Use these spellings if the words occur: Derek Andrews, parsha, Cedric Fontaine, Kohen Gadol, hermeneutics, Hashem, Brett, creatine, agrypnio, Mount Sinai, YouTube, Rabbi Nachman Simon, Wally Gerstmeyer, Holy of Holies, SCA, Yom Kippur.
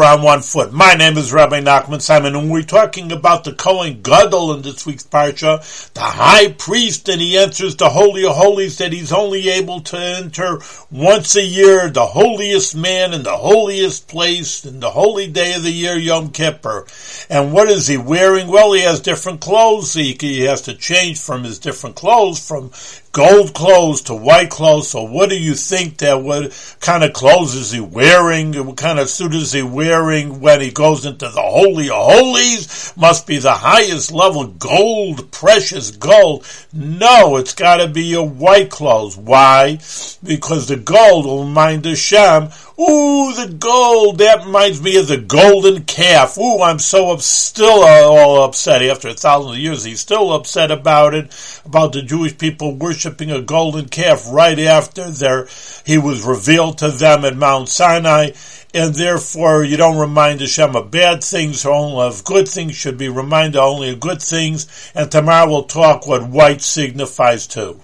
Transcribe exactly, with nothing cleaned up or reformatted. hour on one foot. My name is Rabbi Nachman Simon, and we're talking about the Kohen Gadol in this week's parsha, the high priest, and he enters the Holy of Holies that he's only able to enter once a year, the holiest man in the holiest place, in the holy day of the year, Yom Kippur. And what is he wearing? Well, he has different clothes. He, he has to change from his different clothes, from gold clothes to white clothes. So what do you think that, what kind of clothes is he wearing? What kind of suit is he wearing when he goes into the Holy of Holies? Must be the highest level gold, precious gold. No, it's got to be your white clothes. Why? Because the gold will remind Hashem, ooh, the gold, that reminds me of the golden calf. Ooh, I'm so still all upset. After a thousand years, he's still upset about it, about the Jewish people worshiping a golden calf right after their, he was revealed to them at Mount Sinai. And therefore, you don't remind Hashem of bad things, only of good things. Should be reminded only of good things. And tomorrow we'll talk what white signifies too.